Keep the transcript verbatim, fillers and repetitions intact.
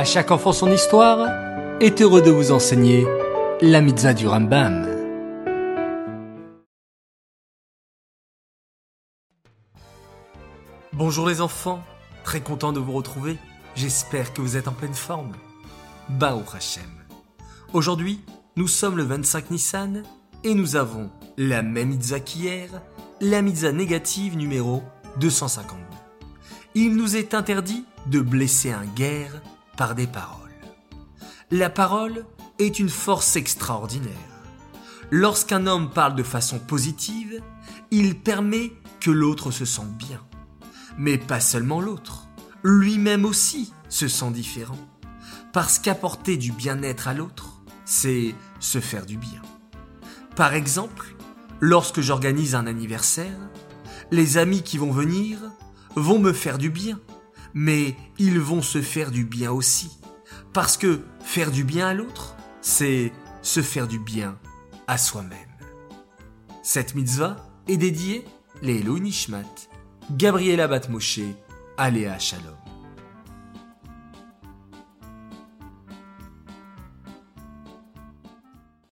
À chaque enfant son histoire est heureux de vous enseigner la Mitzvah du Rambam. Bonjour les enfants, très content de vous retrouver, j'espère que vous êtes en pleine forme. Baruch Hashem. Aujourd'hui, nous sommes le vingt-cinq Nissan et nous avons la même Mitzvah qu'hier, la Mitzvah négative numéro deux cent cinquante-deux. Il nous est interdit de blesser un guer par des paroles. La parole est une force extraordinaire. Lorsqu'un homme parle de façon positive, il permet que l'autre se sente bien. Mais pas seulement l'autre, lui-même aussi se sent différent. Parce qu'apporter du bien-être à l'autre, c'est se faire du bien. Par exemple, lorsque j'organise un anniversaire, les amis qui vont venir vont me faire du bien. Mais ils vont se faire du bien aussi. Parce que faire du bien à l'autre, c'est se faire du bien à soi-même. Cette mitzvah est dédiée les Elohim Nishmat, Gabriel Bat Moshé, Aleha Shalom.